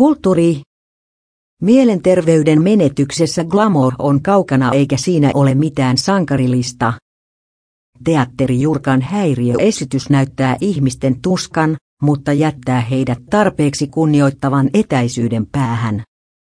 Kulttuuri. Mielenterveyden menetyksessä glamour on kaukana eikä siinä ole mitään sankarillista. Teatterijurkan häiriöesitys näyttää ihmisten tuskan, mutta jättää heidät tarpeeksi kunnioittavan etäisyyden päähän.